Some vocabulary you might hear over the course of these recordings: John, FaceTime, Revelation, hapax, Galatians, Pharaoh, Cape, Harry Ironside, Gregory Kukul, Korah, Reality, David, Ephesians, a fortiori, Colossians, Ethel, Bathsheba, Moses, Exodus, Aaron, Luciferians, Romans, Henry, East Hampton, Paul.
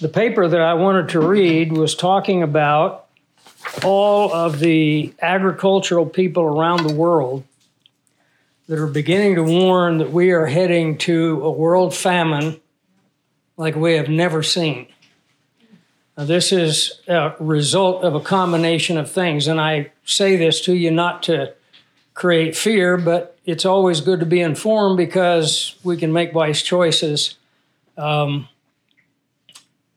The paper that I wanted to read was talking about all of the agricultural people around the world that are beginning to warn that we are heading to a world famine like we have never seen. Now, this is a result of a combination of things, and I say this to you not to create fear, but it's always good to be informed because we can make wise choices.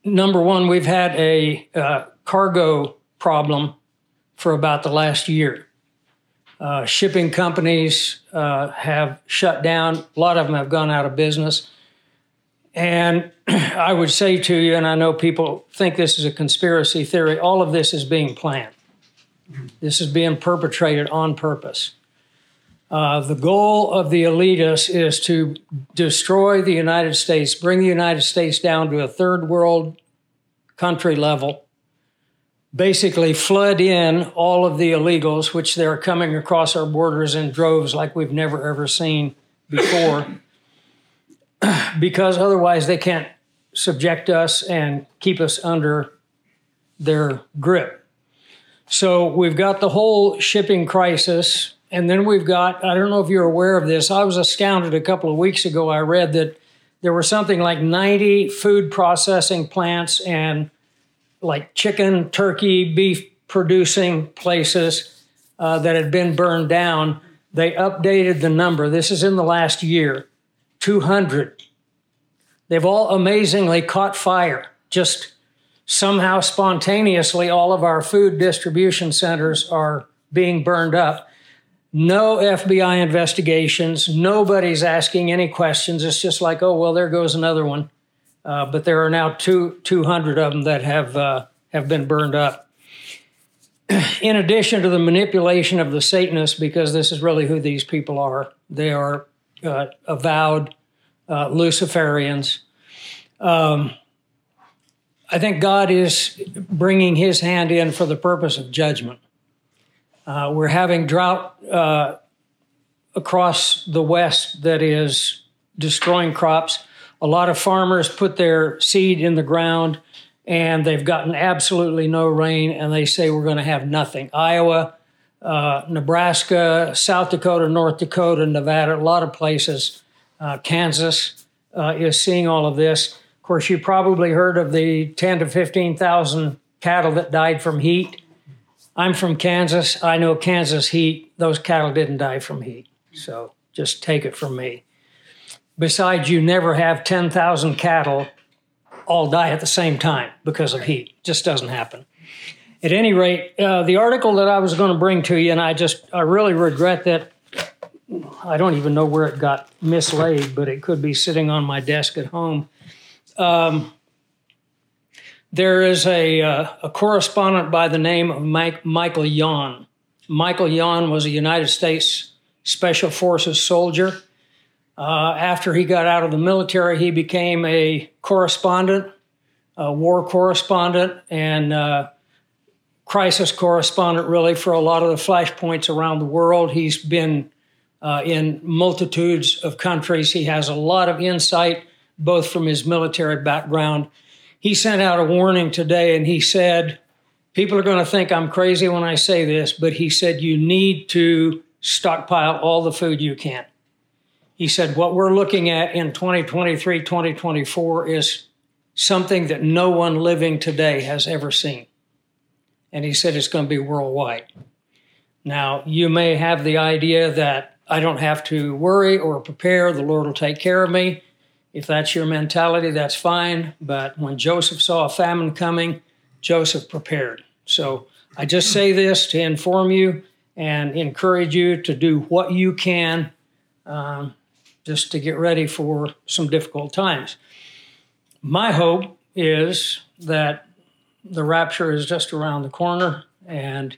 Number one, we've had a cargo problem for about the last year. Shipping companies have shut down. A lot of them have gone out of business. And I would say to you, and I know people think this is a conspiracy theory, all of this is being planned. This is being perpetrated on purpose. The goal of the elitists is to destroy the United States, bring the United States down to a third world country level, basically flood in all of the illegals, which they're coming across our borders in droves like we've never, ever seen before, because otherwise they can't subject us and keep us under their grip. So we've got the whole shipping crisis. And then we've got, I don't know if you're aware of this, I was astounded a couple of weeks ago, I read that there were something like 90 food processing plants and like chicken, turkey, beef producing places that had been burned down. They updated the number, this is in the last year, 200. They've all amazingly caught fire. Just somehow spontaneously all of our food distribution centers are being burned up. No FBI investigations. Nobody's asking any questions. It's just like, oh, well, there goes another one. But there are now 200 of them that have been burned up. In addition to the manipulation of the Satanists, because this is really who these people are. They are avowed Luciferians. I think God is bringing his hand in for the purpose of judgment. We're having drought across the West that is destroying crops. A lot of farmers put their seed in the ground, and they've gotten absolutely no rain, and they say we're going to have nothing. Iowa, Nebraska, South Dakota, North Dakota, Nevada, a lot of places. Kansas is seeing all of this. Of course, you probably heard of the 10 to 15,000 cattle that died from heat. I'm from Kansas. I know Kansas heat. Those cattle didn't die from heat. So just take it from me. Besides, you never have 10,000 cattle all die at the same time because of heat. It just doesn't happen. At any rate, the article that I was going to bring to you, and I really regret that I don't even know where it got mislaid, but it could be sitting on my desk at home. There is a correspondent by the name of Michael Yon. Michael Yon was a United States Special Forces soldier. After he got out of the military, he became a correspondent, a war correspondent, and crisis correspondent, really, for a lot of the flashpoints around the world. He's been in multitudes of countries. He has a lot of insight, both from his military background. He sent out a warning today, and he said, people are going to think I'm crazy when I say this, but he said, you need to stockpile all the food you can. He said, what we're looking at in 2023, 2024 is something that no one living today has ever seen. And he said, it's going to be worldwide. Now, you may have the idea that I don't have to worry or prepare. The Lord will take care of me. If that's your mentality, that's fine. But when Joseph saw a famine coming, Joseph prepared. So I just say this to inform you and encourage you to do what you can just to get ready for some difficult times. My hope is that the rapture is just around the corner. And,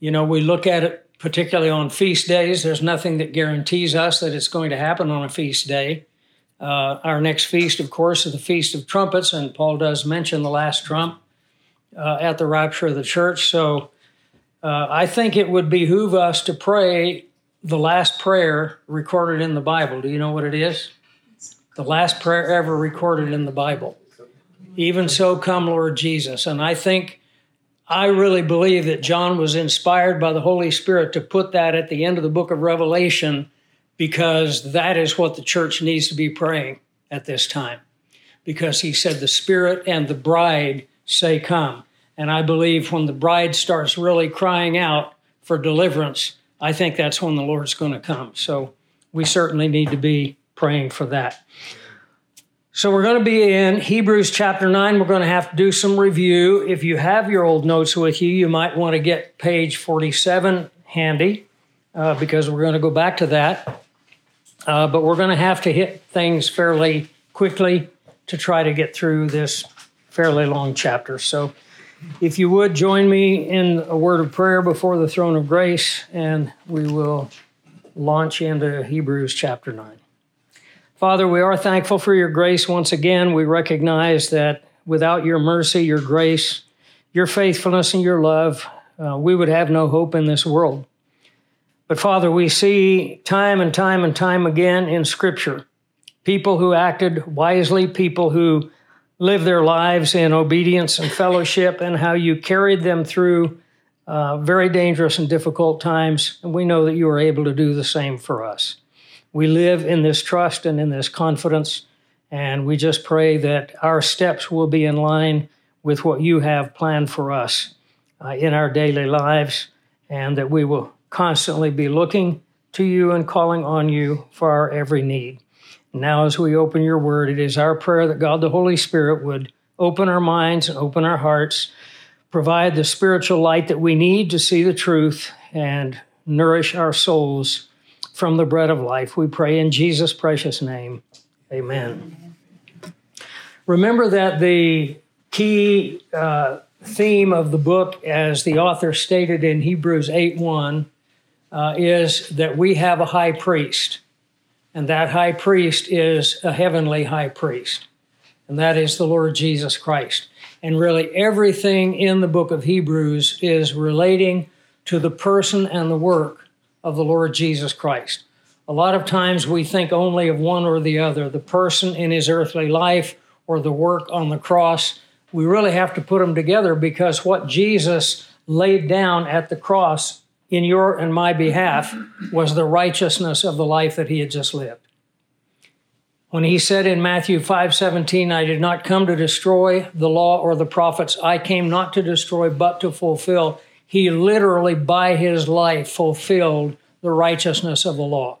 you know, we look at it particularly on feast days. There's nothing that guarantees us that it's going to happen on a feast day. Our next feast, of course, is the Feast of Trumpets, and Paul does mention the last trump at the rapture of the church. So I think it would behoove us to pray the last prayer recorded in the Bible. Do you know what it is? The last prayer ever recorded in the Bible. Even so, come, Lord Jesus. And I really believe that John was inspired by the Holy Spirit to put that at the end of the book of Revelation, because that is what the church needs to be praying at this time. Because he said, the Spirit and the bride say, come. And I believe when the bride starts really crying out for deliverance, I think that's when the Lord's going to come. So we certainly need to be praying for that. So we're going to be in Hebrews chapter 9. We're going to have to do some review. If you have your old notes with you, you might want to get page 47 handy because we're going to go back to that. But we're going to have to hit things fairly quickly to try to get through this fairly long chapter. So if you would, join me in a word of prayer before the throne of grace, and we will launch into Hebrews chapter 9. Father, we are thankful for your grace once again. We recognize that without your mercy, your grace, your faithfulness, and your love, we would have no hope in this world. But Father, we see time and time and time again in Scripture, people who acted wisely, people who lived their lives in obedience and fellowship, and how you carried them through very dangerous and difficult times. And we know that you are able to do the same for us. We live in this trust and in this confidence, and we just pray that our steps will be in line with what you have planned for us in our daily lives, and that we will constantly be looking to you and calling on you for our every need. Now, as we open your word, it is our prayer that God the Holy Spirit would open our minds and open our hearts, provide the spiritual light that we need to see the truth, and nourish our souls from the bread of life. We pray in Jesus' precious name. Amen. Remember that the key theme of the book, as the author stated in Hebrews 8:1, is that we have a high priest, and that high priest is a heavenly high priest, and that is the Lord Jesus Christ. And really everything in the book of Hebrews is relating to the person and the work of the Lord Jesus Christ. A lot of times we think only of one or the other, the person in his earthly life or the work on the cross. We really have to put them together, because what Jesus laid down at the cross in your and my behalf was the righteousness of the life that he had just lived. When he said in Matthew 5:17, I did not come to destroy the law or the prophets. I came not to destroy, but to fulfill. He literally, by his life, fulfilled the righteousness of the law.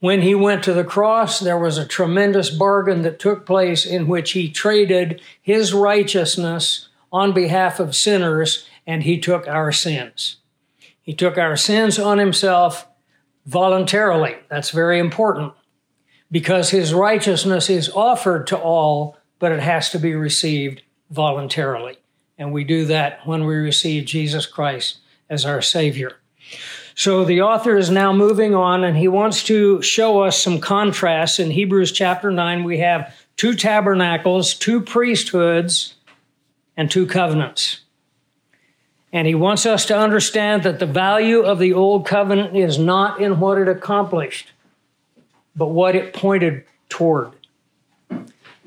When he went to the cross, there was a tremendous bargain that took place in which he traded his righteousness on behalf of sinners, and he took our sins. He took our sins on himself voluntarily. That's very important, because his righteousness is offered to all, but it has to be received voluntarily. And we do that when we receive Jesus Christ as our Savior. So the author is now moving on, and he wants to show us some contrasts. In Hebrews chapter 9, we have two tabernacles, two priesthoods, and two covenants. And he wants us to understand that the value of the old covenant is not in what it accomplished, but what it pointed toward.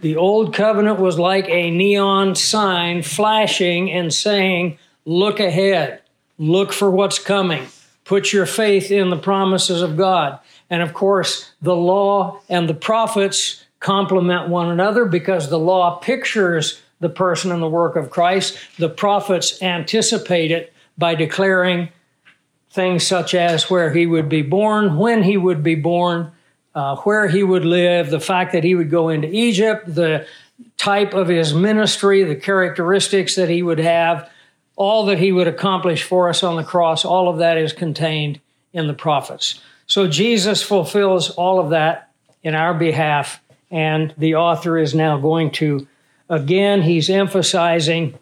The old covenant was like a neon sign flashing and saying, look ahead, look for what's coming, put your faith in the promises of God. And of course, the law and the prophets complement one another, because the law pictures the person and the work of Christ. The prophets anticipate it by declaring things such as where he would be born, when he would be born, where he would live, the fact that he would go into Egypt, the type of his ministry, the characteristics that he would have, all that he would accomplish for us on the cross, all of that is contained in the prophets. So Jesus fulfills all of that in our behalf, and the author is now going to, again, he's emphasizing,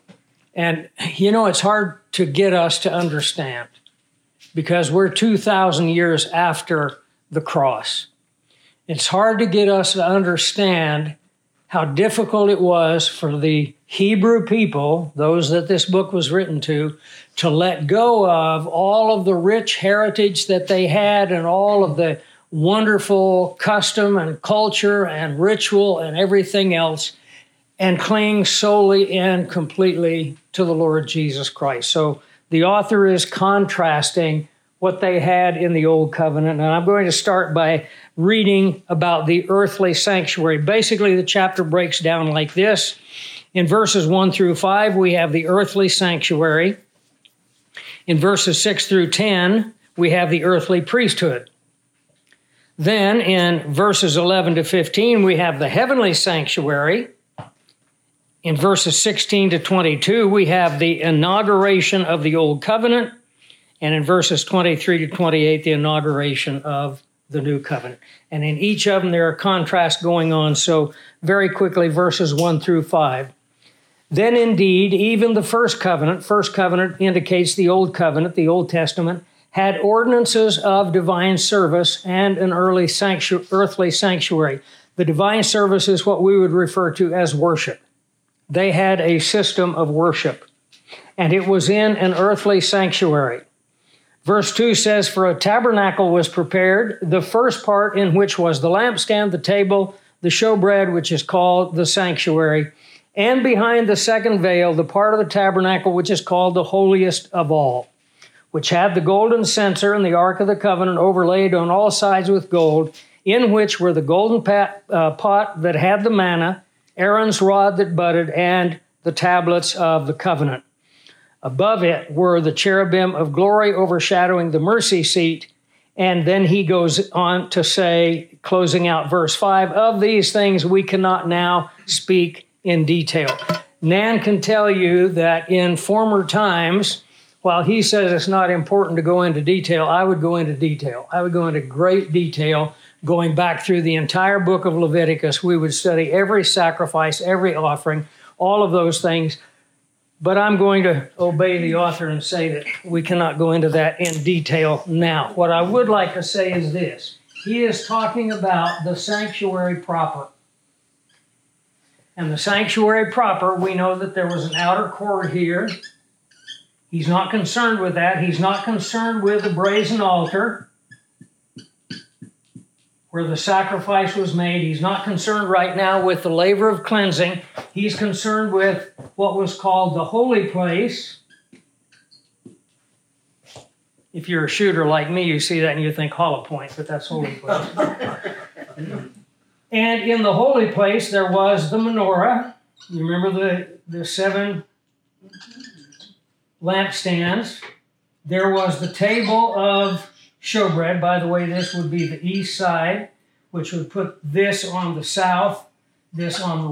and you know, it's hard to get us to understand, because we're 2,000 years after the cross. It's hard to get us to understand how difficult it was for the Hebrew people, those that this book was written to let go of all of the rich heritage that they had and all of the wonderful custom and culture and ritual and everything else, and cling solely and completely to the Lord Jesus Christ. So the author is contrasting what they had in the Old Covenant. And I'm going to start by reading about the earthly sanctuary. Basically, the chapter breaks down like this. In verses 1 through 5, we have the earthly sanctuary. In verses 6 through 10, we have the earthly priesthood. Then in verses 11 to 15, we have the heavenly sanctuary. In verses 16 to 22, we have the inauguration of the Old Covenant. And in verses 23 to 28, the inauguration of the New Covenant. And in each of them, there are contrasts going on. So very quickly, verses 1 through 5. Then indeed, even the first covenant indicates the Old Covenant, the Old Testament, had ordinances of divine service and an early earthly sanctuary. The divine service is what we would refer to as worship. They had a system of worship, and it was in an earthly sanctuary. Verse 2 says, "For a tabernacle was prepared, the first part in which was the lampstand, the table, the showbread, which is called the sanctuary, and behind the second veil, the part of the tabernacle which is called the holiest of all, which had the golden censer and the ark of the covenant overlaid on all sides with gold, in which were the golden pot that had the manna, Aaron's rod that budded, and the tablets of the covenant. Above it were the cherubim of glory overshadowing the mercy seat." And then he goes on to say, closing out verse 5, "Of these things we cannot now speak in detail." Nan can tell you that in former times, while he says it's not important to go into detail, I would go into detail. I would go into great detail. Going back through the entire book of Leviticus, we would study every sacrifice, every offering, all of those things. But I'm going to obey the author and say that we cannot go into that in detail now. What I would like to say is this. He is talking about the sanctuary proper. And the sanctuary proper, we know that there was an outer court here. He's not concerned with that. He's not concerned with the brazen altar where the sacrifice was made. He's not concerned right now with the labor of cleansing. He's concerned with what was called the holy place. If you're a shooter like me, you see that and you think hollow point, but that's holy place. And in the holy place, there was the menorah. You remember the seven lampstands. There was the table of showbread. By the way, this would be the east side, which would put this on the south, this on the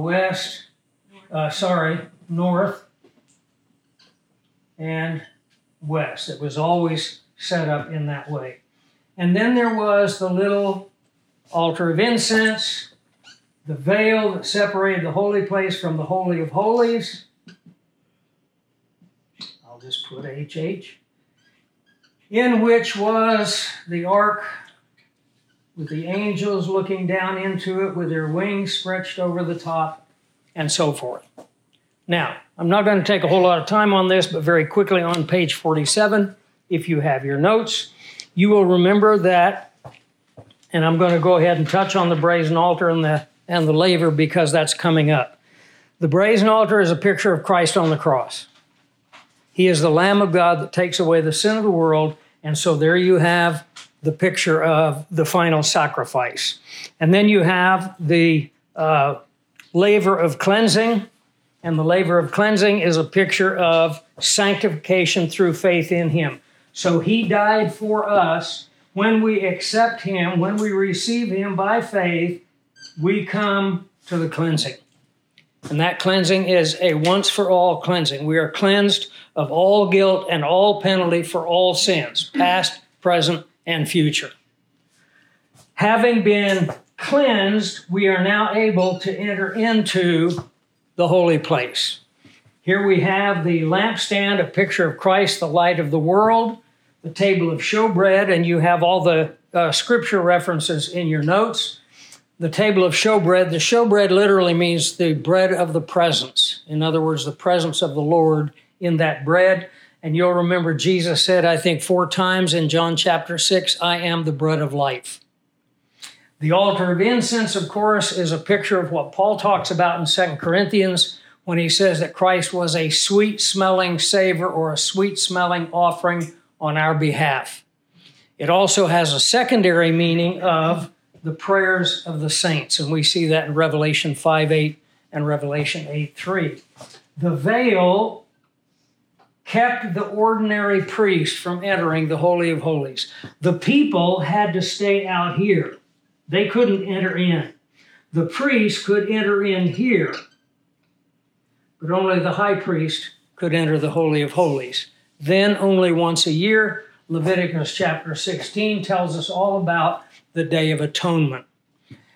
north and west. It was always set up in that way. And then there was the little altar of incense, the veil that separated the holy place from the Holy of Holies. I'll just put HH. In which was the ark with the angels looking down into it with their wings stretched over the top and so forth. Now, I'm not going to take a whole lot of time on this, but very quickly on page 47, if you have your notes, you will remember that, and I'm going to go ahead and touch on the brazen altar and the laver because that's coming up. The brazen altar is a picture of Christ on the cross. He is the Lamb of God that takes away the sin of the world. And so there you have the picture of the final sacrifice. And then you have the laver of cleansing. And the laver of cleansing is a picture of sanctification through faith in him. So he died for us. When we accept him, when we receive him by faith, we come to the cleansing. And that cleansing is a once-for-all cleansing. We are cleansed of all guilt and all penalty for all sins, past, present, and future. Having been cleansed, we are now able to enter into the holy place. Here we have the lampstand, a picture of Christ, the light of the world, the table of showbread, and you have all the scripture references in your notes. The table of showbread, the showbread literally means the bread of the presence. In other words, the presence of the Lord in that bread. And you'll remember Jesus said, I think 4 times in John chapter 6, I am the bread of life. The altar of incense, of course, is a picture of what Paul talks about in 2 Corinthians when he says that Christ was a sweet-smelling savor or a sweet-smelling offering on our behalf. It also has a secondary meaning of the prayers of the saints, and we see that in Revelation 5:8 and Revelation 8:3. The veil kept the ordinary priest from entering the Holy of Holies. The people had to stay out here. They couldn't enter in. The priest could enter in here, but only the high priest could enter the Holy of Holies. Then only once a year. Leviticus chapter 16 tells us all about the Day of Atonement.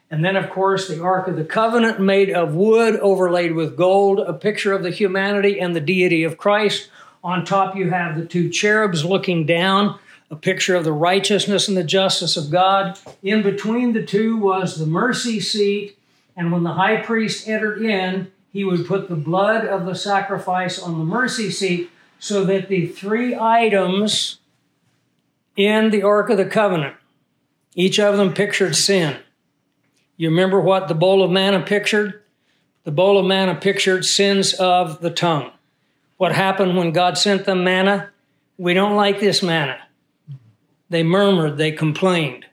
And then, of course, the Ark of the Covenant, made of wood overlaid with gold, a picture of the humanity and the deity of Christ. On top you have the two cherubs looking down, a picture of the righteousness and the justice of God. In between the two was the mercy seat, and when the high priest entered in, he would put the blood of the sacrifice on the mercy seat so that the three items in the Ark of the Covenant, each of them pictured sin. You remember what the bowl of manna pictured? The bowl of manna pictured sins of the tongue. What happened when God sent them manna? We don't like this manna. They murmured, they complained.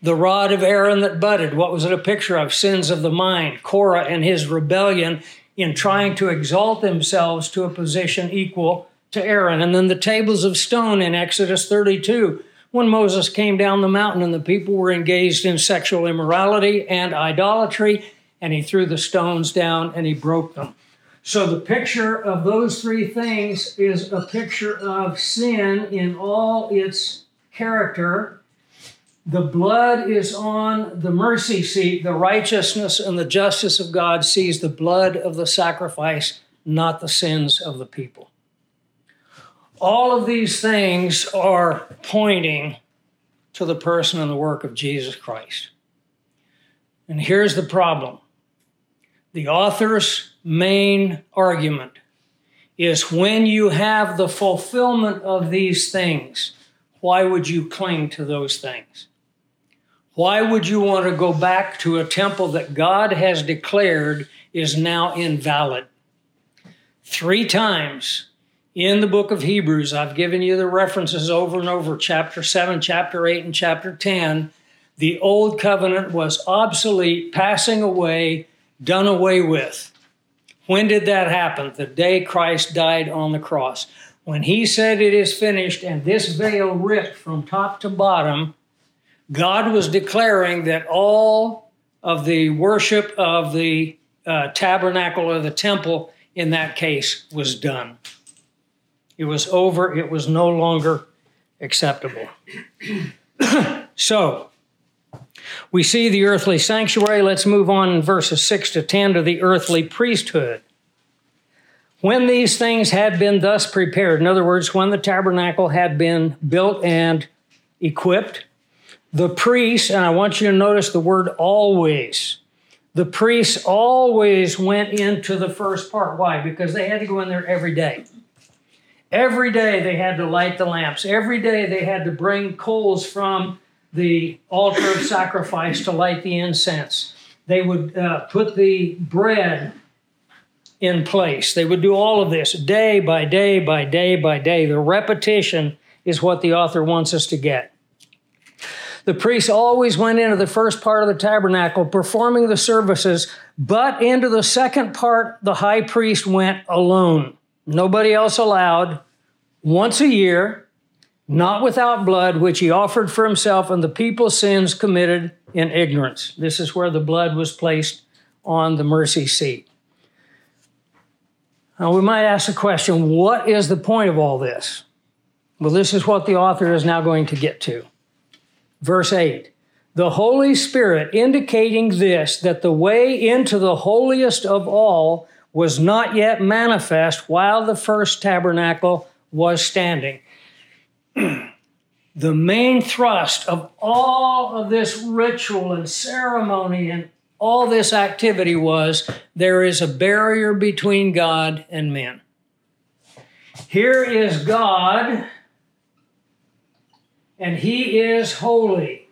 The rod of Aaron that budded, what was it a picture of? Sins of the mind. Korah and his rebellion in trying to exalt themselves to a position equal to Aaron. And then the tables of stone in Exodus 32, when Moses came down the mountain and the people were engaged in sexual immorality and idolatry, and he threw the stones down and he broke them. So the picture of those three things is a picture of sin in all its character. The blood is on the mercy seat. The righteousness and the justice of God sees the blood of the sacrifice, not the sins of the people. All of these things are pointing to the person and the work of Jesus Christ. And here's the problem. The author's main argument is when you have the fulfillment of these things, why would you cling to those things? Why would you want to go back to a temple that God has declared is now invalid? 3 times in the book of Hebrews, I've given you the references over and over, chapter 7, chapter 8, and chapter 10, the old covenant was obsolete, passing away, done away with. When did that happen? The day Christ died on the cross. When he said it is finished and this veil ripped from top to bottom, God was declaring that all of the worship of the tabernacle or the temple in that case was done. It was over. It was no longer acceptable. So, we see the earthly sanctuary. Let's move on in verses 6 to 10 to the earthly priesthood. When these things had been thus prepared, in other words, when the tabernacle had been built and equipped, the priests, and I want you to notice the word always, the priests always went into the first part. Why? Because they had to go in there every day. Every day they had to light the lamps. Every day they had to bring coals from the altar of sacrifice to light the incense. They would put the bread in place. They would do all of this day by day by day by day. The repetition is what the author wants us to get. The priests always went into the first part of the tabernacle performing the services, but into the second part, the high priest went alone. Nobody else allowed. Once a year, not without blood, which he offered for himself and the people's sins committed in ignorance. This is where the blood was placed on the mercy seat. Now, we might ask the question, what is the point of all this? Well, this is what the author is now going to get to. Verse 8, the Holy Spirit indicating this, that the way into the holiest of all was not yet manifest while the first tabernacle was standing. The main thrust of all of this ritual and ceremony and all this activity was there is a barrier between God and men. Here is God, and he is holy.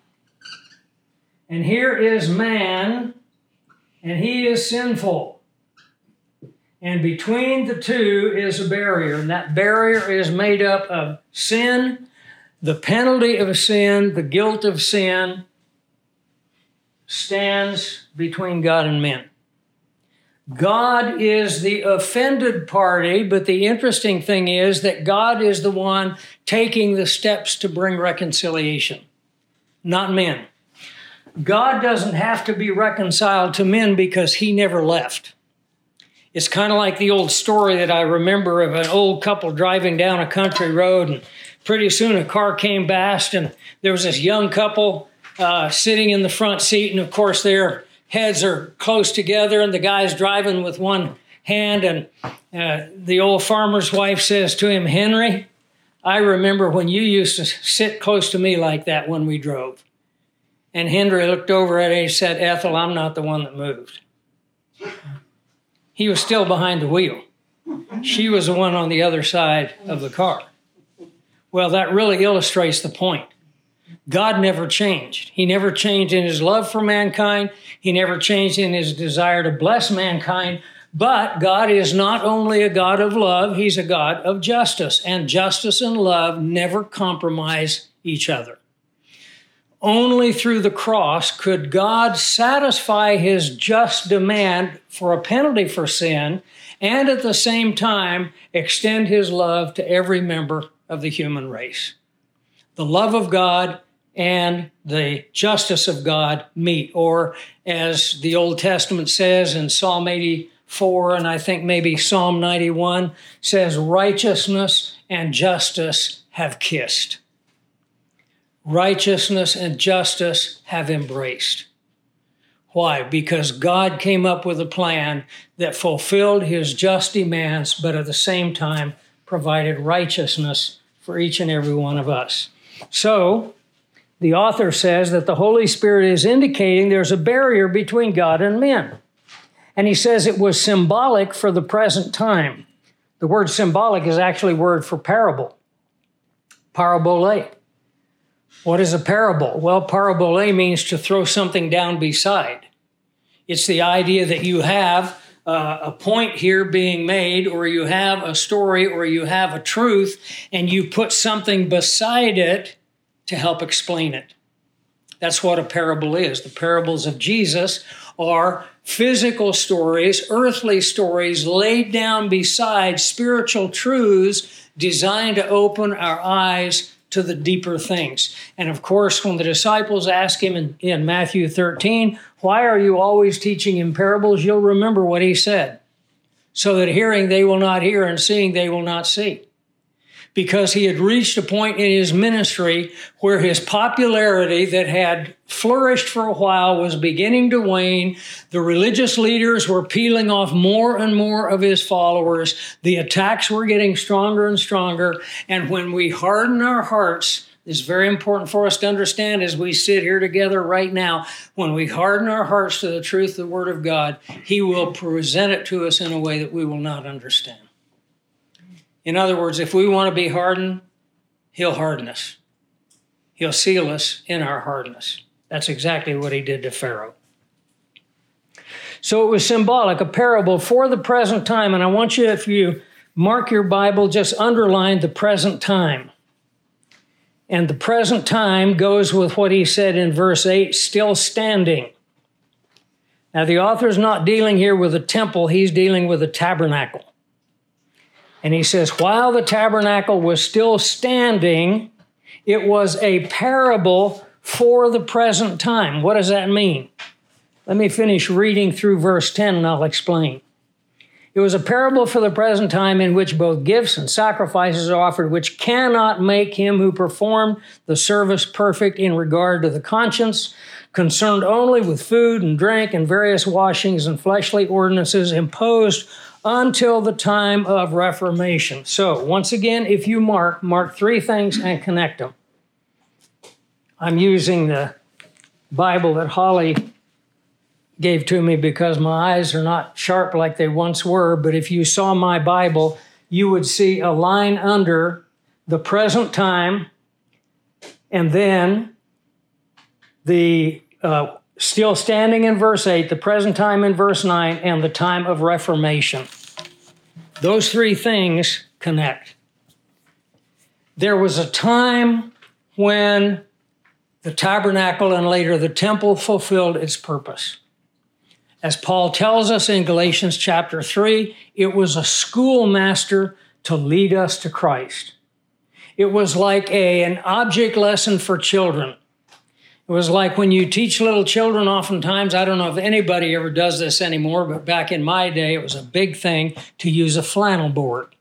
And here is man, and he is sinful. And between the two is a barrier, and that barrier is made up of sin, the penalty of sin, the guilt of sin stands between God and men. God is the offended party, but the interesting thing is that God is the one taking the steps to bring reconciliation, not men. God doesn't have to be reconciled to men because he never left. It's kind of like the old story that I remember of an old couple driving down a country road, and pretty soon a car came past, and there was this young couple sitting in the front seat, and of course they're heads are close together, and the guy's driving with one hand, and the old farmer's wife says to him, "Henry, I remember when you used to sit close to me like that when we drove." And Henry looked over at her and said, "Ethel, I'm not the one that moved." He was still behind the wheel. She was the one on the other side of the car. Well, that really illustrates the point. God never changed. He never changed in his love for mankind. He never changed in his desire to bless mankind. But God is not only a God of love, he's a God of justice. And justice and love never compromise each other. Only through the cross could God satisfy his just demand for a penalty for sin and at the same time extend his love to every member of the human race. The love of God and the justice of God meet, or as the Old Testament says in Psalm 84, and I think maybe Psalm 91, says, righteousness and justice have kissed. Righteousness and justice have embraced. Why? Because God came up with a plan that fulfilled his just demands, but at the same time provided righteousness for each and every one of us. So, the author says that the Holy Spirit is indicating there's a barrier between God and men. And he says it was symbolic for the present time. The word symbolic is actually a word for parable. Parabole. What is a parable? Well, parabole means to throw something down beside. It's the idea that you have a point here being made, or you have a story, or you have a truth, and you put something beside it to help explain it. That's what a parable is. The parables of Jesus are physical stories, earthly stories laid down beside spiritual truths designed to open our eyes to the deeper things. And of course, when the disciples ask him in Matthew 13, "Why are you always teaching in parables?" You'll remember what he said. So that hearing they will not hear, and seeing they will not see. Because he had reached a point in his ministry where his popularity that had flourished for a while was beginning to wane. The religious leaders were peeling off more and more of his followers. The attacks were getting stronger and stronger. And when we harden our hearts, it's very important for us to understand as we sit here together right now, when we harden our hearts to the truth of the Word of God, he will present it to us in a way that we will not understand. In other words, if we want to be hardened, he'll harden us. He'll seal us in our hardness. That's exactly what he did to Pharaoh. So it was symbolic, a parable for the present time. And I want you, if you mark your Bible, just underline the present time. And the present time goes with what he said in verse 8, still standing. Now, the author's not dealing here with a temple. He's dealing with a tabernacle. And he says, while the tabernacle was still standing, it was a parable for the present time. What does that mean? Let me finish reading through verse 10 and I'll explain. It was a parable for the present time in which both gifts and sacrifices are offered, which cannot make him who performed the service perfect in regard to the conscience, concerned only with food and drink and various washings and fleshly ordinances imposed until the time of Reformation. So, once again, if you mark three things and connect them. I'm using the Bible that Holly gave to me because my eyes are not sharp like they once were, but if you saw my Bible, you would see a line under the present time and then the still standing in verse 8, the present time in verse 9, and the time of Reformation. Those three things connect. There was a time when the tabernacle and later the temple fulfilled its purpose. As Paul tells us in Galatians chapter 3, it was a schoolmaster to lead us to Christ. It was like an object lesson for children. It was like when you teach little children, oftentimes, I don't know if anybody ever does this anymore, but back in my day, it was a big thing to use a flannel board.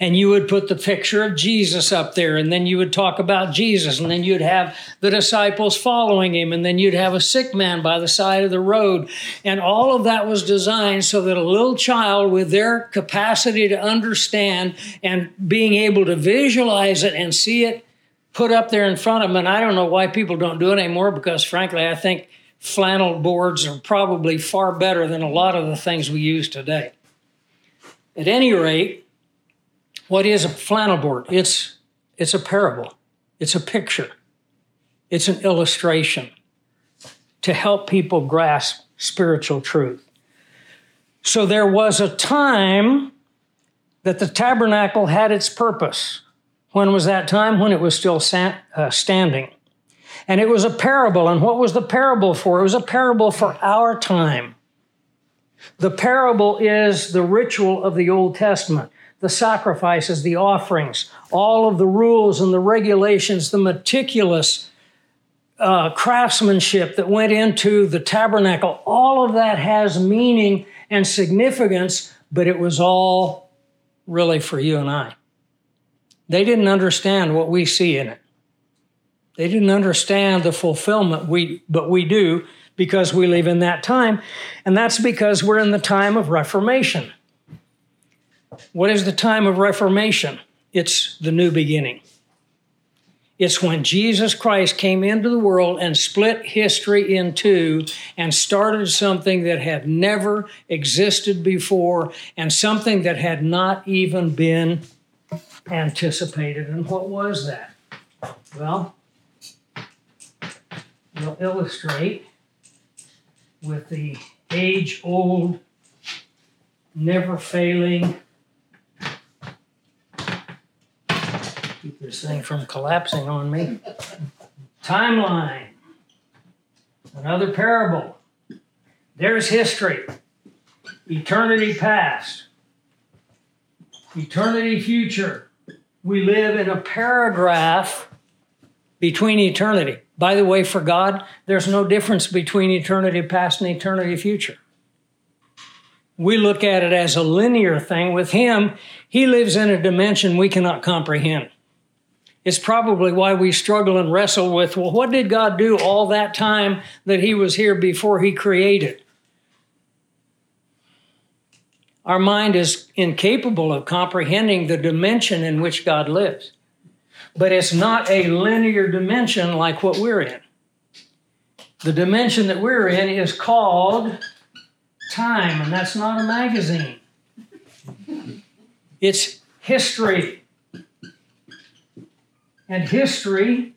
And you would put the picture of Jesus up there, and then you would talk about Jesus, and then you'd have the disciples following him, and then you'd have a sick man by the side of the road. And all of that was designed so that a little child with their capacity to understand and being able to visualize it and see it put up there in front of them. And I don't know why people don't do it anymore, because frankly, I think flannel boards are probably far better than a lot of the things we use today. At any rate, what is a flannel board? It's a parable. It's a picture. It's an illustration to help people grasp spiritual truth. So there was a time that the tabernacle had its purpose. When was that time? When it was still standing. And it was a parable. And what was the parable for? It was a parable for our time. The parable is the ritual of the Old Testament. The sacrifices, the offerings, all of the rules and the regulations, the meticulous craftsmanship that went into the tabernacle, all of that has meaning and significance, but it was all really for you and I. They didn't understand what we see in it. They didn't understand the fulfillment, but we do, because we live in that time, and that's because we're in the time of Reformation. What is the time of Reformation? It's the new beginning. It's when Jesus Christ came into the world and split history in two and started something that had never existed before and something that had not even been anticipated. And what was that? Well, we'll illustrate with the age-old, never-failing, keep this thing from collapsing on me, timeline, another parable. There's history, eternity past, eternity future. We live in a paragraph between eternity. By the way, for God, there's no difference between eternity past and eternity future. We look at it as a linear thing. With him, he lives in a dimension we cannot comprehend. It's probably why we struggle and wrestle with, well, what did God do all that time that he was here before he created? Our mind is incapable of comprehending the dimension in which God lives. But it's not a linear dimension like what we're in. The dimension that we're in is called time, and that's not a magazine. It's history. And history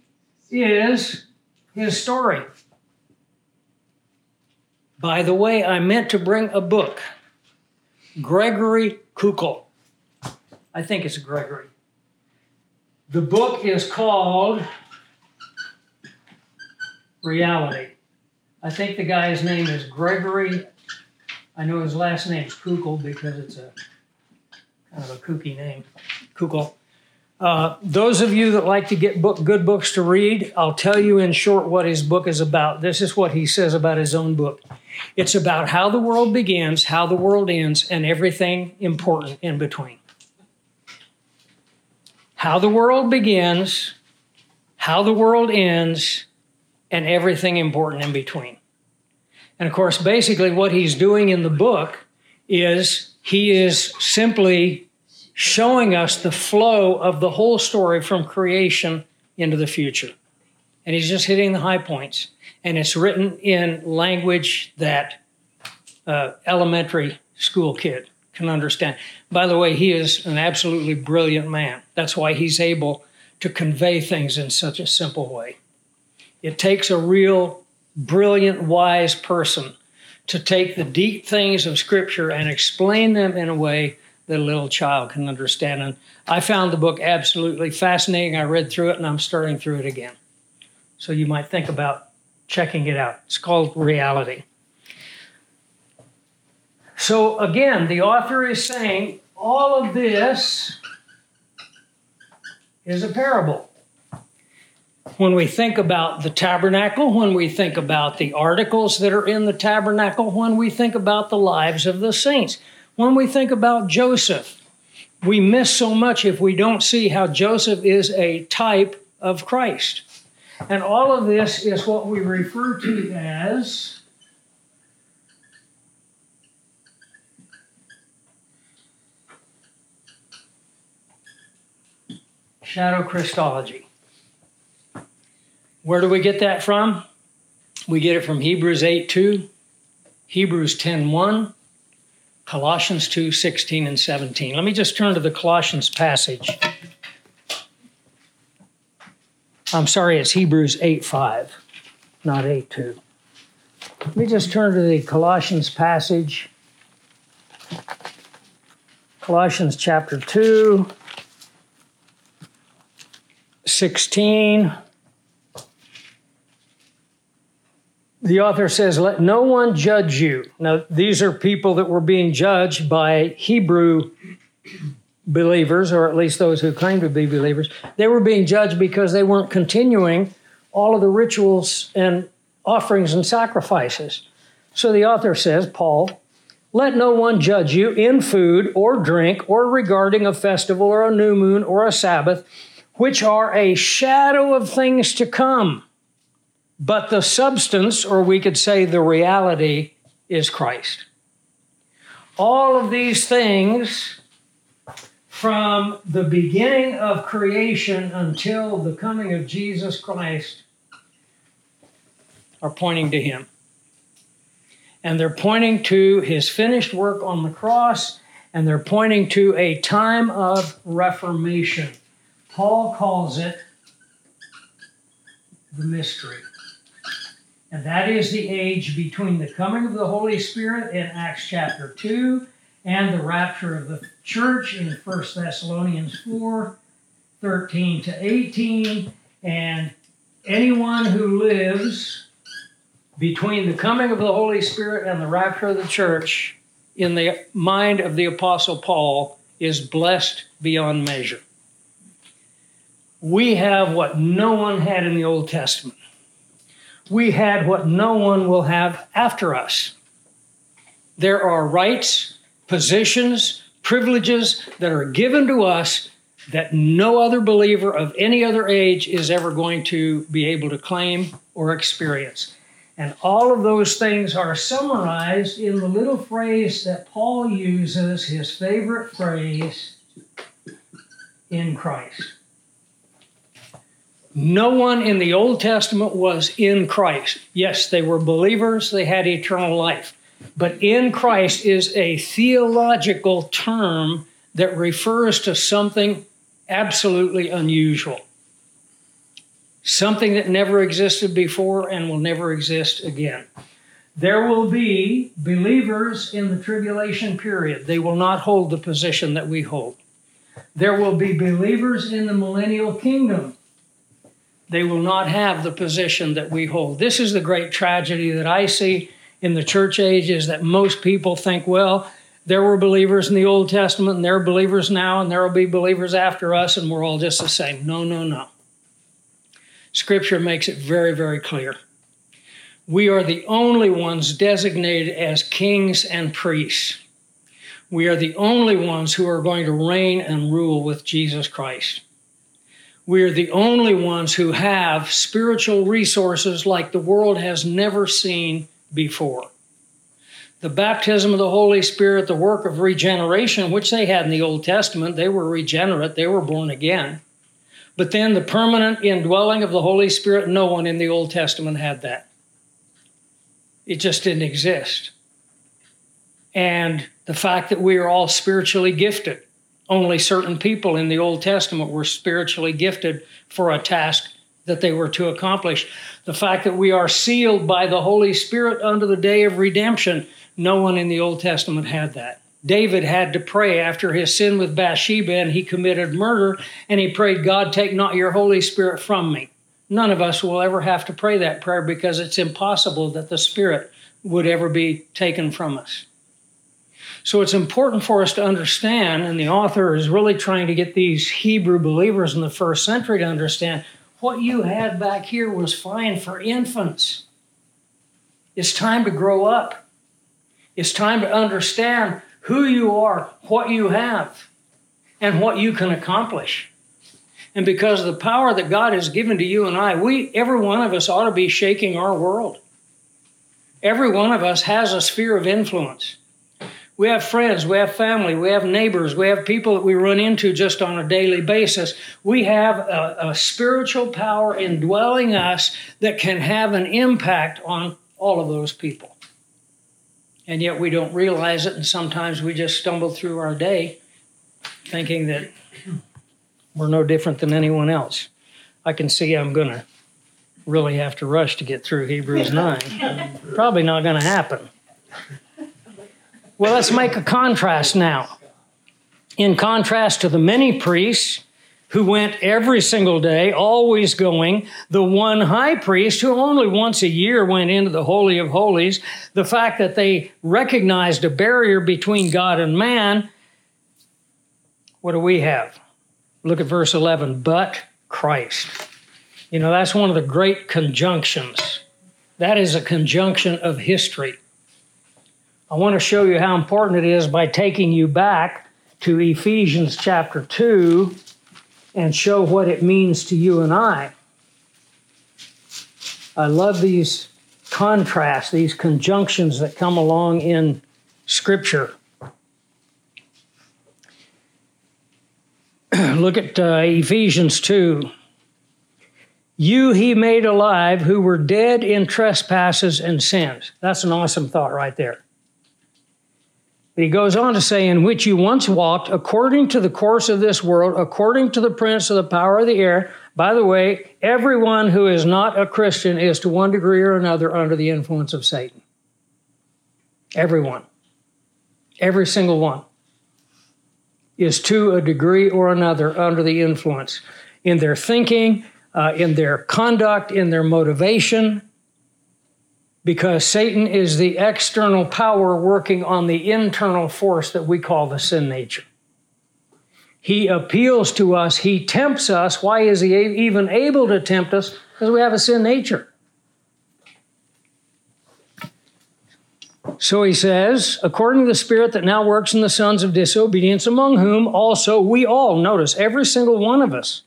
is his story. By the way, I meant to bring a book. Gregory Kukul. I think it's Gregory. The book is called Reality. I think the guy's name is Gregory. I know his last name is Kukul because it's a kind of a kooky name, Kukul. Those of you that like to get good books to read, I'll tell you in short what his book is about. This is what he says about his own book. It's about how the world begins, how the world ends, and everything important in between. How the world begins, how the world ends, and everything important in between. And of course, basically what he's doing in the book is he is simply showing us the flow of the whole story from creation into the future. And he's just hitting the high points. And it's written in language that elementary school kid can understand. By the way, he is an absolutely brilliant man. That's why he's able to convey things in such a simple way. It takes a real brilliant, wise person to take the deep things of Scripture and explain them in a way that a little child can understand. And I found the book absolutely fascinating. I read through it, and I'm starting through it again. So you might think about checking it out. It's called Reality. So again, the author is saying all of this is a parable. When we think about the tabernacle, when we think about the articles that are in the tabernacle, when we think about the lives of the saints, when we think about Joseph, we miss so much if we don't see how Joseph is a type of Christ. And all of this is what we refer to as shadow Christology. Where do we get that from? We get it from Hebrews 8:2, Hebrews 10:1, Colossians 2:16 and 17. Let me just turn to the Colossians passage. I'm sorry, it's Hebrews 8:5, not 8:2. Let me just turn to the Colossians passage. Colossians chapter 2. 16, the author says, let no one judge you. Now, these are people that were being judged by Hebrew believers, or at least those who claimed to be believers. They were being judged because they weren't continuing all of the rituals and offerings and sacrifices. So the author says, Paul, let no one judge you in food or drink or regarding a festival or a new moon or a Sabbath, which are a shadow of things to come. But the substance, or we could say the reality, is Christ. All of these things, from the beginning of creation until the coming of Jesus Christ, are pointing to Him. And they're pointing to His finished work on the cross, and they're pointing to a time of reformation. Paul calls it the mystery. And that is the age between the coming of the Holy Spirit in Acts chapter 2 and the rapture of the church in 1 Thessalonians 4, 13 to 18. And anyone who lives between the coming of the Holy Spirit and the rapture of the church in the mind of the Apostle Paul is blessed beyond measure. We have what no one had in the Old Testament. We had what no one will have after us. There are rights, positions, privileges that are given to us that no other believer of any other age is ever going to be able to claim or experience. And all of those things are summarized in the little phrase that Paul uses, his favorite phrase, in Christ. No one in the Old Testament was in Christ. Yes, they were believers. They had eternal life. But in Christ is a theological term that refers to something absolutely unusual, something that never existed before and will never exist again. There will be believers in the tribulation period. They will not hold the position that we hold. There will be believers in the millennial kingdom. They will not have the position that we hold. This is the great tragedy that I see in the church age, is that most people think, well, there were believers in the Old Testament, and there are believers now, and there will be believers after us, and we're all just the same. No, no, no. Scripture makes it very, very clear. We are the only ones designated as kings and priests. We are the only ones who are going to reign and rule with Jesus Christ. We are the only ones who have spiritual resources like the world has never seen before. The baptism of the Holy Spirit, the work of regeneration, which they had in the Old Testament, they were regenerate, they were born again. But then the permanent indwelling of the Holy Spirit, no one in the Old Testament had that. It just didn't exist. And the fact that we are all spiritually gifted. Only certain people in the Old Testament were spiritually gifted for a task that they were to accomplish. The fact that we are sealed by the Holy Spirit unto the day of redemption. No one in the Old Testament had that. David had to pray after his sin with Bathsheba and he committed murder, and he prayed, "God, take not your Holy Spirit from me." None of us will ever have to pray that prayer because it's impossible that the Spirit would ever be taken from us. So it's important for us to understand, and the author is really trying to get these Hebrew believers in the first century to understand, what you had back here was fine for infants. It's time to grow up. It's time to understand who you are, what you have, and what you can accomplish. And because of the power that God has given to you and I, every one of us ought to be shaking our world. Every one of us has a sphere of influence. We have friends, we have family, we have neighbors, we have people that we run into just on a daily basis. We have a spiritual power indwelling us that can have an impact on all of those people. And yet we don't realize it, and sometimes we just stumble through our day thinking that we're no different than anyone else. I can see I'm going to really have to rush to get through Hebrews 9. Probably not going to happen. Well, let's make a contrast now. In contrast to the many priests who went every single day, always going, the one high priest who only once a year went into the Holy of Holies, the fact that they recognized a barrier between God and man, what do we have? Look at verse 11, but Christ. You know, that's one of the great conjunctions. That is a conjunction of history. I want to show you how important it is by taking you back to Ephesians chapter 2 and show what it means to you and I. I love these contrasts, these conjunctions that come along in Scripture. Look at Ephesians 2. You he made alive who were dead in trespasses and sins. That's an awesome thought right there. But he goes on to say, in which you once walked according to the course of this world, according to the prince of the power of the air. By the way, everyone who is not a Christian is to one degree or another under the influence of Satan. Everyone. Every single one is to a degree or another under the influence in their thinking, in their conduct, in their motivation. Because Satan is the external power working on the internal force that we call the sin nature. He appeals to us. He tempts us. Why is he even able to tempt us? Because we have a sin nature. So he says, according to the Spirit that now works in the sons of disobedience, among whom also we all, notice, every single one of us,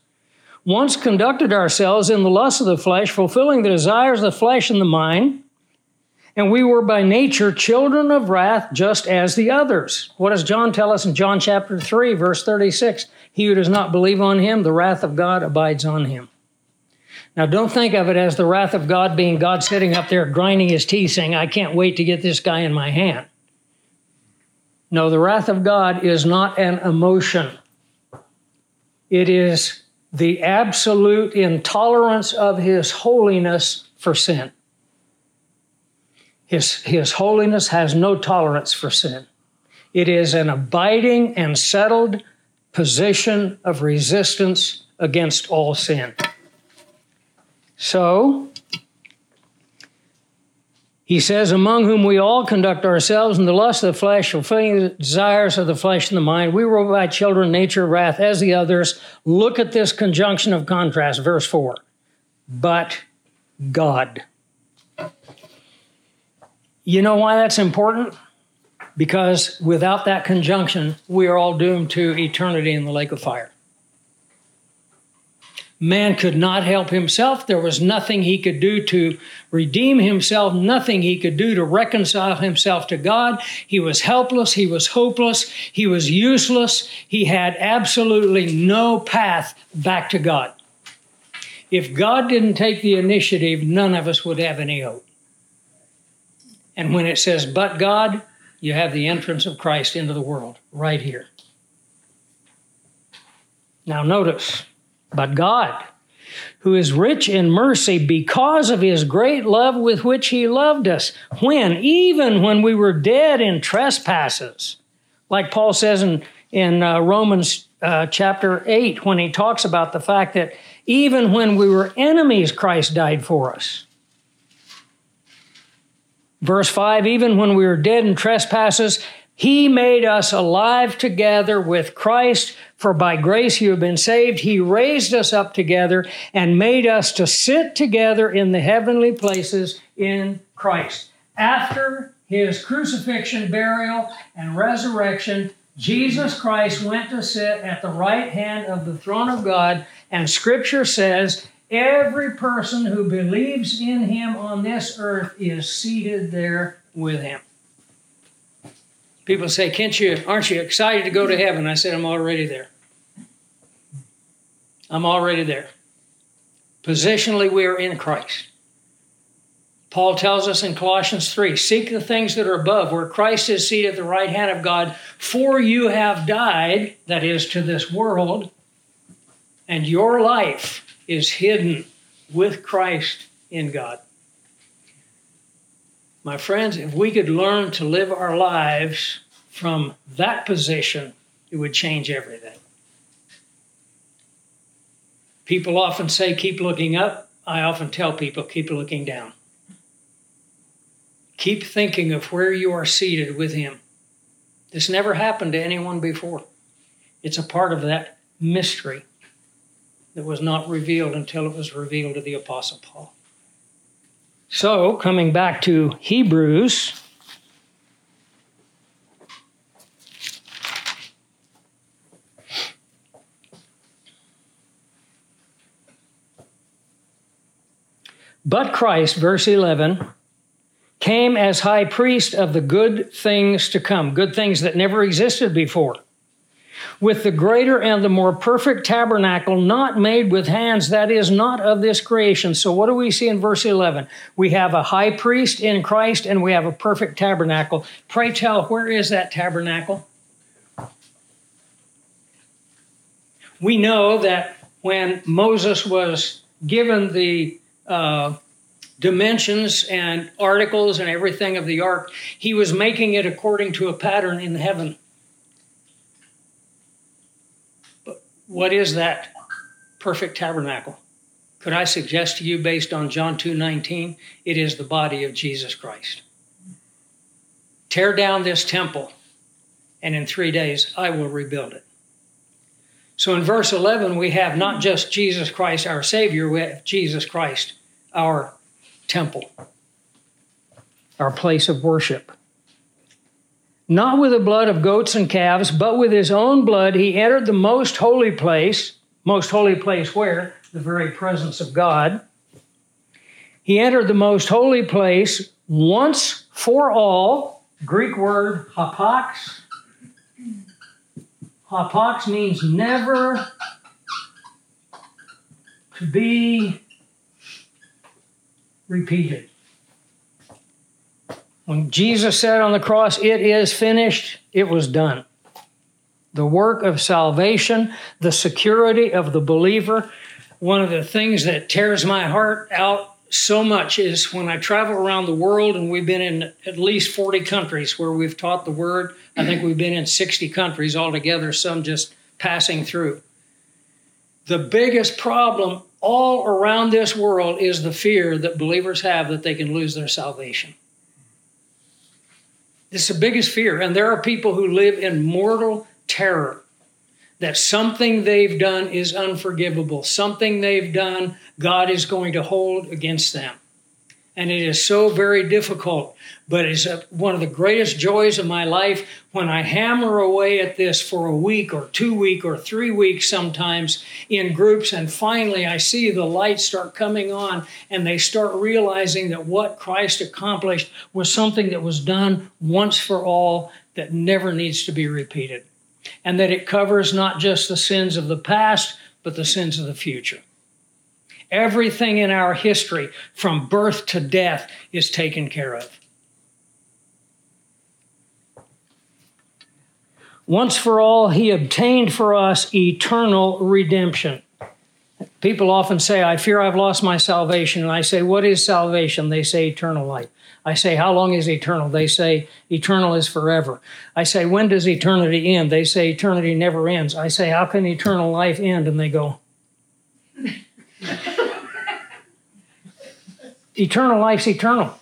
once conducted ourselves in the lust of the flesh, fulfilling the desires of the flesh and the mind, and we were by nature children of wrath, just as the others. What does John tell us in John chapter 3, verse 36? He who does not believe on him, the wrath of God abides on him. Now, don't think of it as the wrath of God being God sitting up there grinding his teeth saying, I can't wait to get this guy in my hand. No, the wrath of God is not an emotion. It is the absolute intolerance of his holiness for sin. His holiness has no tolerance for sin. It is an abiding and settled position of resistance against all sin. So, he says, among whom we all conduct ourselves in the lust of the flesh, fulfilling the desires of the flesh and the mind. We were by children, nature, wrath, as the others. Look at this conjunction of contrast, verse 4. But God. You know why that's important? Because without that conjunction, we are all doomed to eternity in the lake of fire. Man could not help himself. There was nothing he could do to redeem himself, nothing he could do to reconcile himself to God. He was helpless. He was hopeless. He was useless. He had absolutely no path back to God. If God didn't take the initiative, none of us would have any hope. And when it says, but God, you have the entrance of Christ into the world right here. Now notice, but God, who is rich in mercy because of his great love with which he loved us. Even when we were dead in trespasses. Like Paul says in Romans chapter 8, when he talks about the fact that even when we were enemies, Christ died for us. Verse 5, even when we were dead in trespasses, he made us alive together with Christ, for by grace you have been saved. He raised us up together and made us to sit together in the heavenly places in Christ. After his crucifixion, burial, and resurrection, Jesus Christ went to sit at the right hand of the throne of God, and Scripture says every person who believes in him on this earth is seated there with him. People say, aren't you excited to go to heaven? I said, I'm already there. I'm already there. Positionally, we are in Christ. Paul tells us in Colossians 3, seek the things that are above, where Christ is seated at the right hand of God, for you have died, that is, to this world, and your life is hidden with Christ in God. My friends, if we could learn to live our lives from that position, it would change everything. People often say, keep looking up. I often tell people, keep looking down. Keep thinking of where you are seated with him. This never happened to anyone before. It's a part of that mystery that was not revealed until it was revealed to the Apostle Paul. So, coming back to Hebrews, but Christ, verse 11, came as high priest of the good things to come, good things that never existed before, with the greater and the more perfect tabernacle not made with hands, that is, not of this creation. So what do we see in verse 11? We have a high priest in Christ, and we have a perfect tabernacle. Pray tell, where is that tabernacle? We know that when Moses was given the dimensions and articles and everything of the ark, he was making it according to a pattern in heaven. What is that perfect tabernacle? Could I suggest to you, based on John 2:19, it is the body of Jesus Christ. Tear down this temple, and in 3 days I will rebuild it. So in verse 11, we have not just Jesus Christ, our Savior, we have Jesus Christ, our temple, our place of worship. Not with the blood of goats and calves, but with his own blood, he entered the most holy place. Most holy place where? The very presence of God. He entered the most holy place once for all. Greek word, hapax. Hapax means never to be repeated. When Jesus said on the cross, it is finished, it was done. The work of salvation, the security of the believer. One of the things that tears my heart out so much is when I travel around the world, and we've been in at least 40 countries where we've taught the word. I think we've been in 60 countries altogether, some just passing through. The biggest problem all around this world is the fear that believers have that they can lose their salvation. It's the biggest fear, and there are people who live in mortal terror that something they've done is unforgivable. Something they've done, God is going to hold against them. And it is so very difficult, but it's one of the greatest joys of my life when I hammer away at this for a week or 2 weeks or 3 weeks sometimes in groups, and finally I see the lights start coming on and they start realizing that what Christ accomplished was something that was done once for all that never needs to be repeated, and that it covers not just the sins of the past, but the sins of the future. Everything in our history, from birth to death, is taken care of. Once for all, he obtained for us eternal redemption. People often say, I fear I've lost my salvation. And I say, what is salvation? They say eternal life. I say, how long is eternal? They say, eternal is forever. I say, when does eternity end? They say, eternity never ends. I say, how can eternal life end? And they go, eternal life's eternal.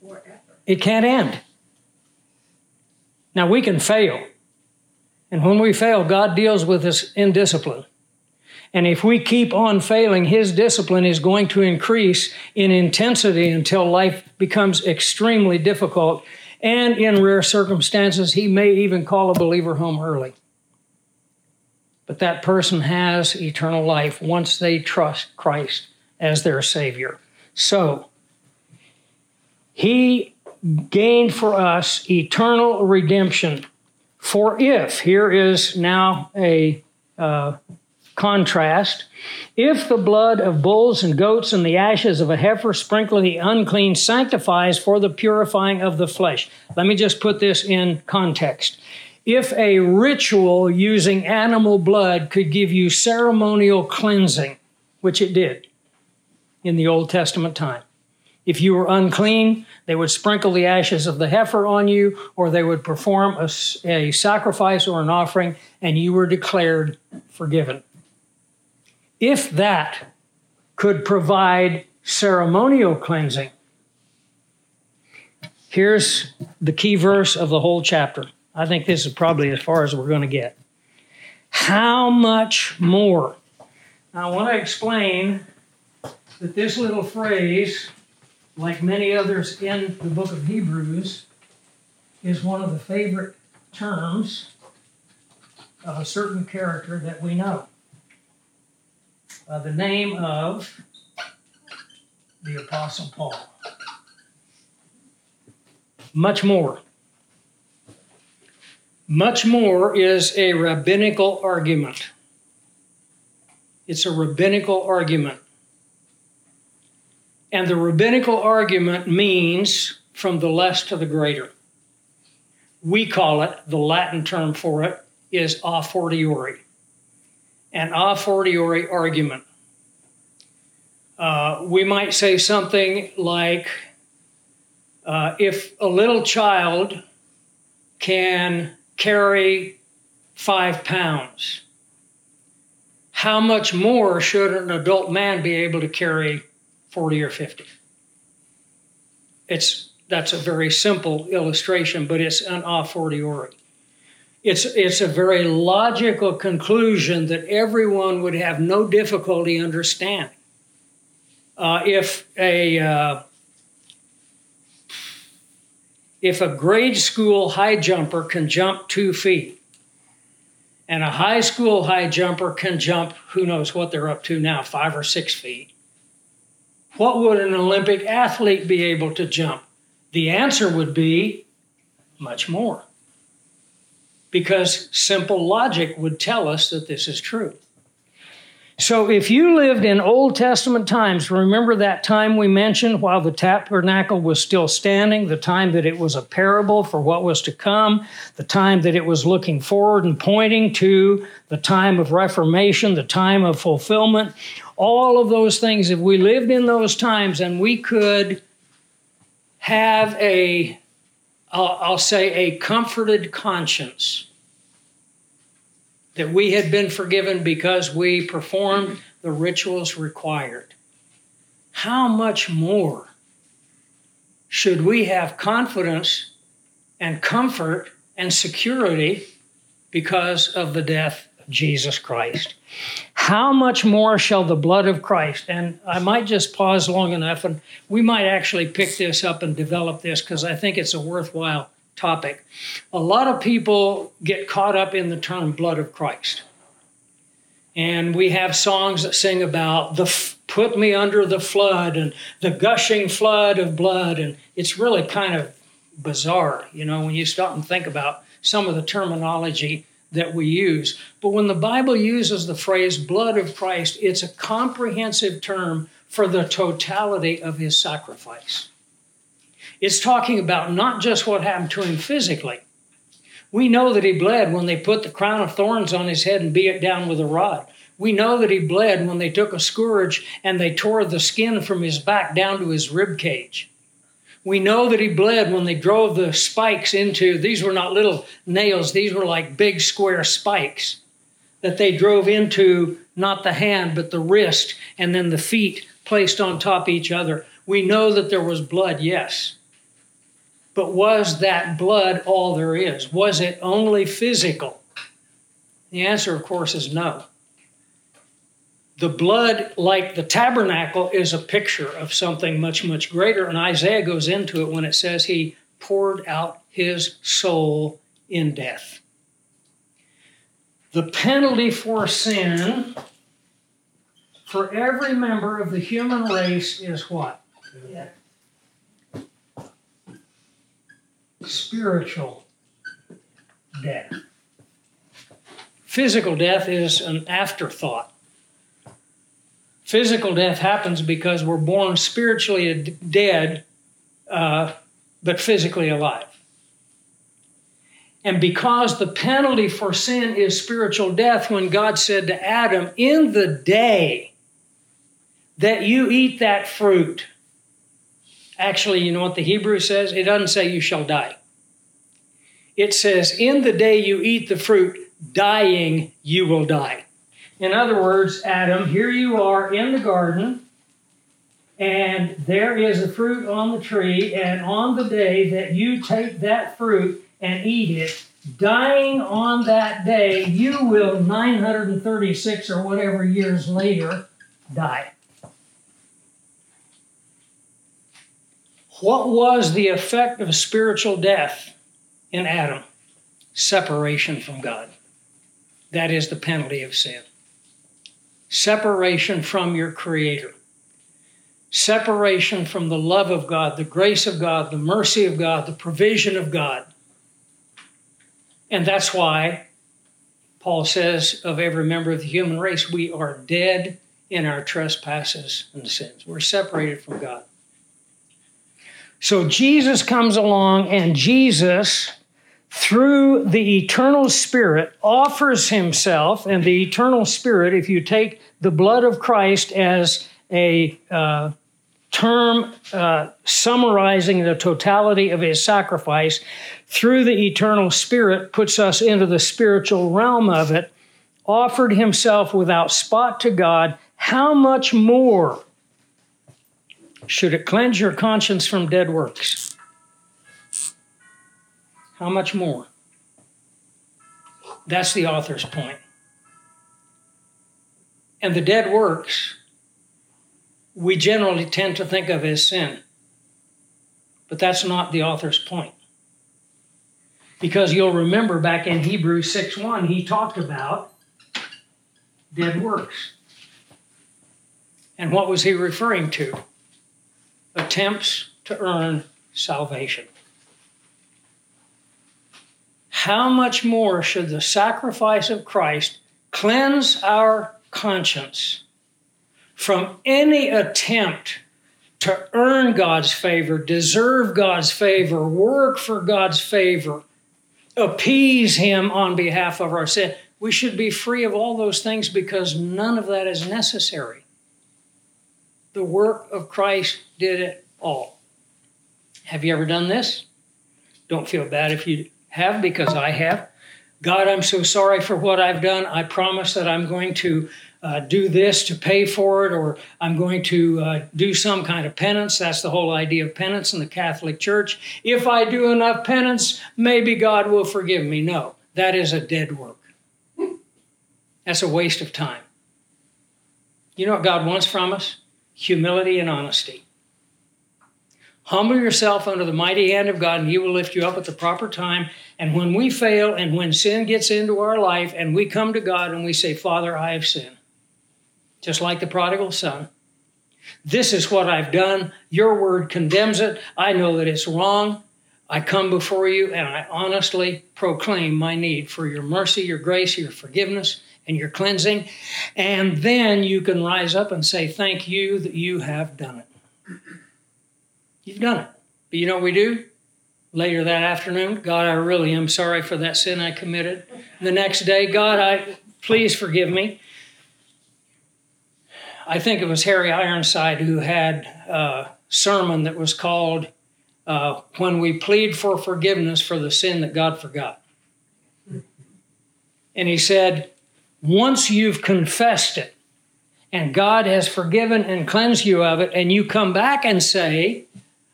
Forever. It can't end. Now, we can fail. And when we fail, God deals with us in discipline. And if we keep on failing, his discipline is going to increase in intensity until life becomes extremely difficult. And in rare circumstances, he may even call a believer home early. But that person has eternal life once they trust Christ as their Savior. So, he gained for us eternal redemption. For if, here is now a contrast, if the blood of bulls and goats and the ashes of a heifer sprinkling the unclean sanctifies for the purifying of the flesh. Let me just put this in context. If a ritual using animal blood could give you ceremonial cleansing, which it did in the Old Testament time, if you were unclean, they would sprinkle the ashes of the heifer on you, or they would perform a sacrifice or an offering, and you were declared forgiven. If that could provide ceremonial cleansing, here's the key verse of the whole chapter. I think this is probably as far as we're going to get. How much more? Now, I want to explain that this little phrase, like many others in the book of Hebrews, is one of the favorite terms of a certain character that we know. The name of the Apostle Paul. Much more. Much more is a rabbinical argument. It's a rabbinical argument. And the rabbinical argument means from the less to the greater. We call it, the Latin term for it, is a fortiori. An a fortiori argument. We might say something like, if a little child can carry 5 pounds, how much more should an adult man be able to carry 40 or 50? That's a very simple illustration, but it's an a fortiori. It's a very logical conclusion that everyone would have no difficulty understanding. If a grade school high jumper can jump 2 feet, and a high school high jumper can jump, who knows what they're up to now, 5 or 6 feet, what would an Olympic athlete be able to jump? The answer would be much more, because simple logic would tell us that this is true. So if you lived in Old Testament times, remember that time we mentioned while the tabernacle was still standing, the time that it was a parable for what was to come, the time that it was looking forward and pointing to the time of reformation, the time of fulfillment, all of those things. If we lived in those times and we could have a comforted conscience that we had been forgiven because we performed the rituals required, how much more should we have confidence and comfort and security because of the death of Jesus Christ? How much more shall the blood of Christ? And I might just pause long enough, and we might actually pick this up and develop this because I think it's a worthwhile topic. A lot of people get caught up in the term blood of Christ. And we have songs that sing about put me under the flood and the gushing flood of blood. And it's really kind of bizarre, when you stop and think about some of the terminology that we use. But when the Bible uses the phrase blood of Christ, it's a comprehensive term for the totality of his sacrifice. It's talking about not just what happened to him physically. We know that he bled when they put the crown of thorns on his head and beat it down with a rod. We know that he bled when they took a scourge and they tore the skin from his back down to his rib cage. We know that he bled when they drove the spikes into, these were not little nails, these were like big square spikes that they drove into not the hand but the wrist and then the feet placed on top each other. We know that there was blood, yes. But was that blood all there is? Was it only physical? The answer, of course, is no. The blood, like the tabernacle, is a picture of something much, much greater. And Isaiah goes into it when it says he poured out his soul in death. The penalty for sin for every member of the human race is what? Yeah. Spiritual death. Physical death is an afterthought. Physical death happens because we're born spiritually dead, but physically alive. And because the penalty for sin is spiritual death, when God said to Adam, in the day that you eat that fruit, actually, you know what the Hebrew says? It doesn't say you shall die. It says, in the day you eat the fruit, dying you will die. In other words, Adam, here you are in the garden, and there is a fruit on the tree, and on the day that you take that fruit and eat it, dying on that day, you will 936 or whatever years later die. What was the effect of spiritual death in Adam? Separation from God. That is the penalty of sin. Separation from your Creator. Separation from the love of God, the grace of God, the mercy of God, the provision of God. And that's why Paul says of every member of the human race, we are dead in our trespasses and sins. We're separated from God. So Jesus comes along, and Jesus, through the eternal Spirit, offers himself, and the eternal Spirit, if you take the blood of Christ as a term summarizing the totality of his sacrifice, through the eternal Spirit puts us into the spiritual realm of it, offered himself without spot to God. How much more should it cleanse your conscience from dead works? How much more? That's the author's point. And the dead works, we generally tend to think of as sin. But that's not the author's point. Because you'll remember back in Hebrews 6:1, he talked about dead works. And what was he referring to? Attempts to earn salvation. How much more should the sacrifice of Christ cleanse our conscience from any attempt to earn God's favor, deserve God's favor, work for God's favor, appease him on behalf of our sin? We should be free of all those things because none of that is necessary. The work of Christ did it all. Have you ever done this? Don't feel bad if you have, because I have. God, I'm so sorry for what I've done. I promise that I'm going to do this to pay for it, or I'm going to do some kind of penance. That's the whole idea of penance in the Catholic Church. If I do enough penance, maybe God will forgive me. No, that is a dead work. That's a waste of time. You know what God wants from us? Humility and honesty. Humble yourself under the mighty hand of God, and he will lift you up at the proper time. And when we fail and when sin gets into our life and we come to God and we say, Father, I have sinned, just like the prodigal son. This is what I've done. Your word condemns it. I know that it's wrong. I come before you and I honestly proclaim my need for your mercy, your grace, your forgiveness, and your cleansing. And then you can rise up and say, thank you that you have done it. You've done it. But you know what we do? Later that afternoon, God, I really am sorry for that sin I committed. And the next day, God, please forgive me. I think it was Harry Ironside who had a sermon that was called When We Plead for Forgiveness for the Sin That God Forgot. And he said, once you've confessed it and God has forgiven and cleansed you of it, and you come back and say,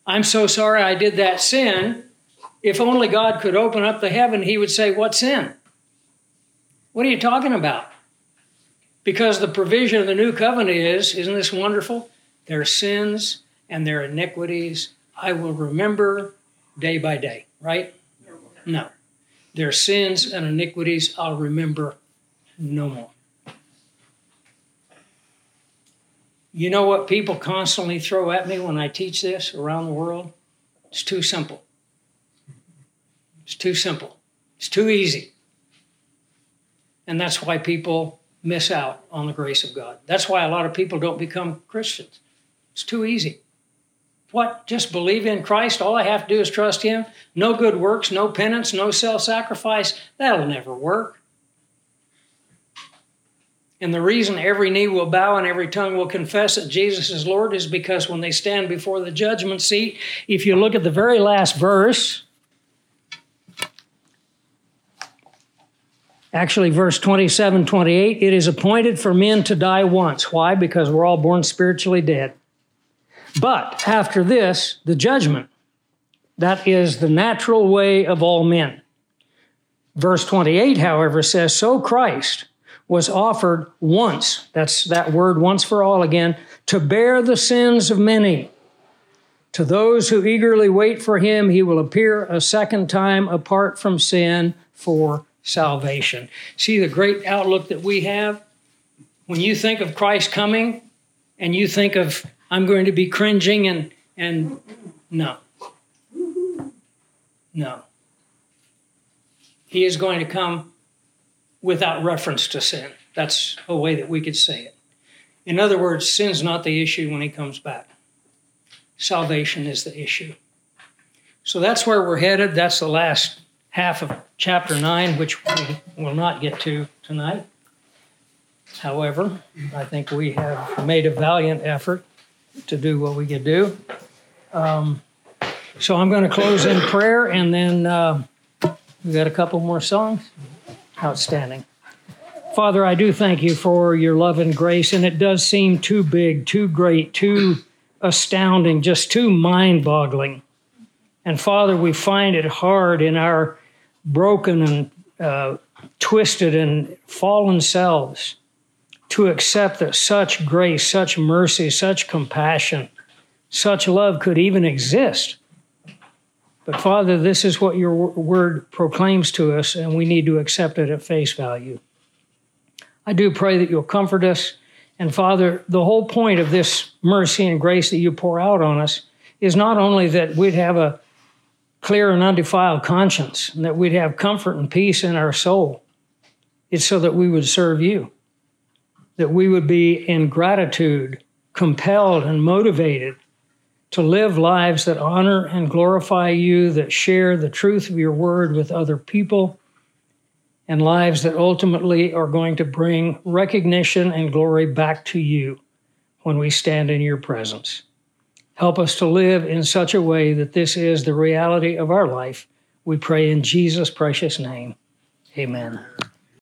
I'm so sorry I did that sin, if only God could open up the heaven, he would say, what sin? What are you talking about? Because the provision of the new covenant is, isn't this wonderful? Their sins and their iniquities I will remember day by day, right? No. Their sins and iniquities I'll remember no more. You know what people constantly throw at me when I teach this around the world? It's too simple. It's too simple. It's too easy. And that's why people miss out on the grace of God. That's why a lot of people don't become Christians. It's too easy. What? Just believe in Christ? All I have to do is trust him? No good works, no penance, no self-sacrifice. That'll never work. And the reason every knee will bow and every tongue will confess that Jesus is Lord is because when they stand before the judgment seat, if you look at the very last verse, actually verse 27, 28, it is appointed for men to die once. Why? Because we're all born spiritually dead. But after this, the judgment, that is the natural way of all men. Verse 28, however, says, so Christ was offered once, that's that word once for all again, to bear the sins of many. To those who eagerly wait for him, he will appear a second time apart from sin for salvation. See the great outlook that we have? When you think of Christ coming and you think of, I'm going to be cringing and no. He is going to come without reference to sin. That's a way that we could say it. In other words, sin's not the issue when he comes back. Salvation is the issue. So that's where we're headed. That's the last half of chapter 9, which we will not get to tonight. However, I think we have made a valiant effort to do what we could do. So I'm going to close in prayer, and then we've got a couple more songs. Outstanding. Father, I do thank you for your love and grace, and it does seem too big, too great, too astounding, just too mind-boggling. And Father, we find it hard in our broken and twisted and fallen selves to accept that such grace, such mercy, such compassion, such love could even exist. But Father, this is what your word proclaims to us, and we need to accept it at face value. I do pray that you'll comfort us. And Father, the whole point of this mercy and grace that you pour out on us is not only that we'd have a clear and undefiled conscience, and that we'd have comfort and peace in our soul. It's so that we would serve you, that we would be in gratitude, compelled and motivated to live lives that honor and glorify you, that share the truth of your word with other people, and lives that ultimately are going to bring recognition and glory back to you when we stand in your presence. Help us to live in such a way that this is the reality of our life. We pray in Jesus' precious name. Amen.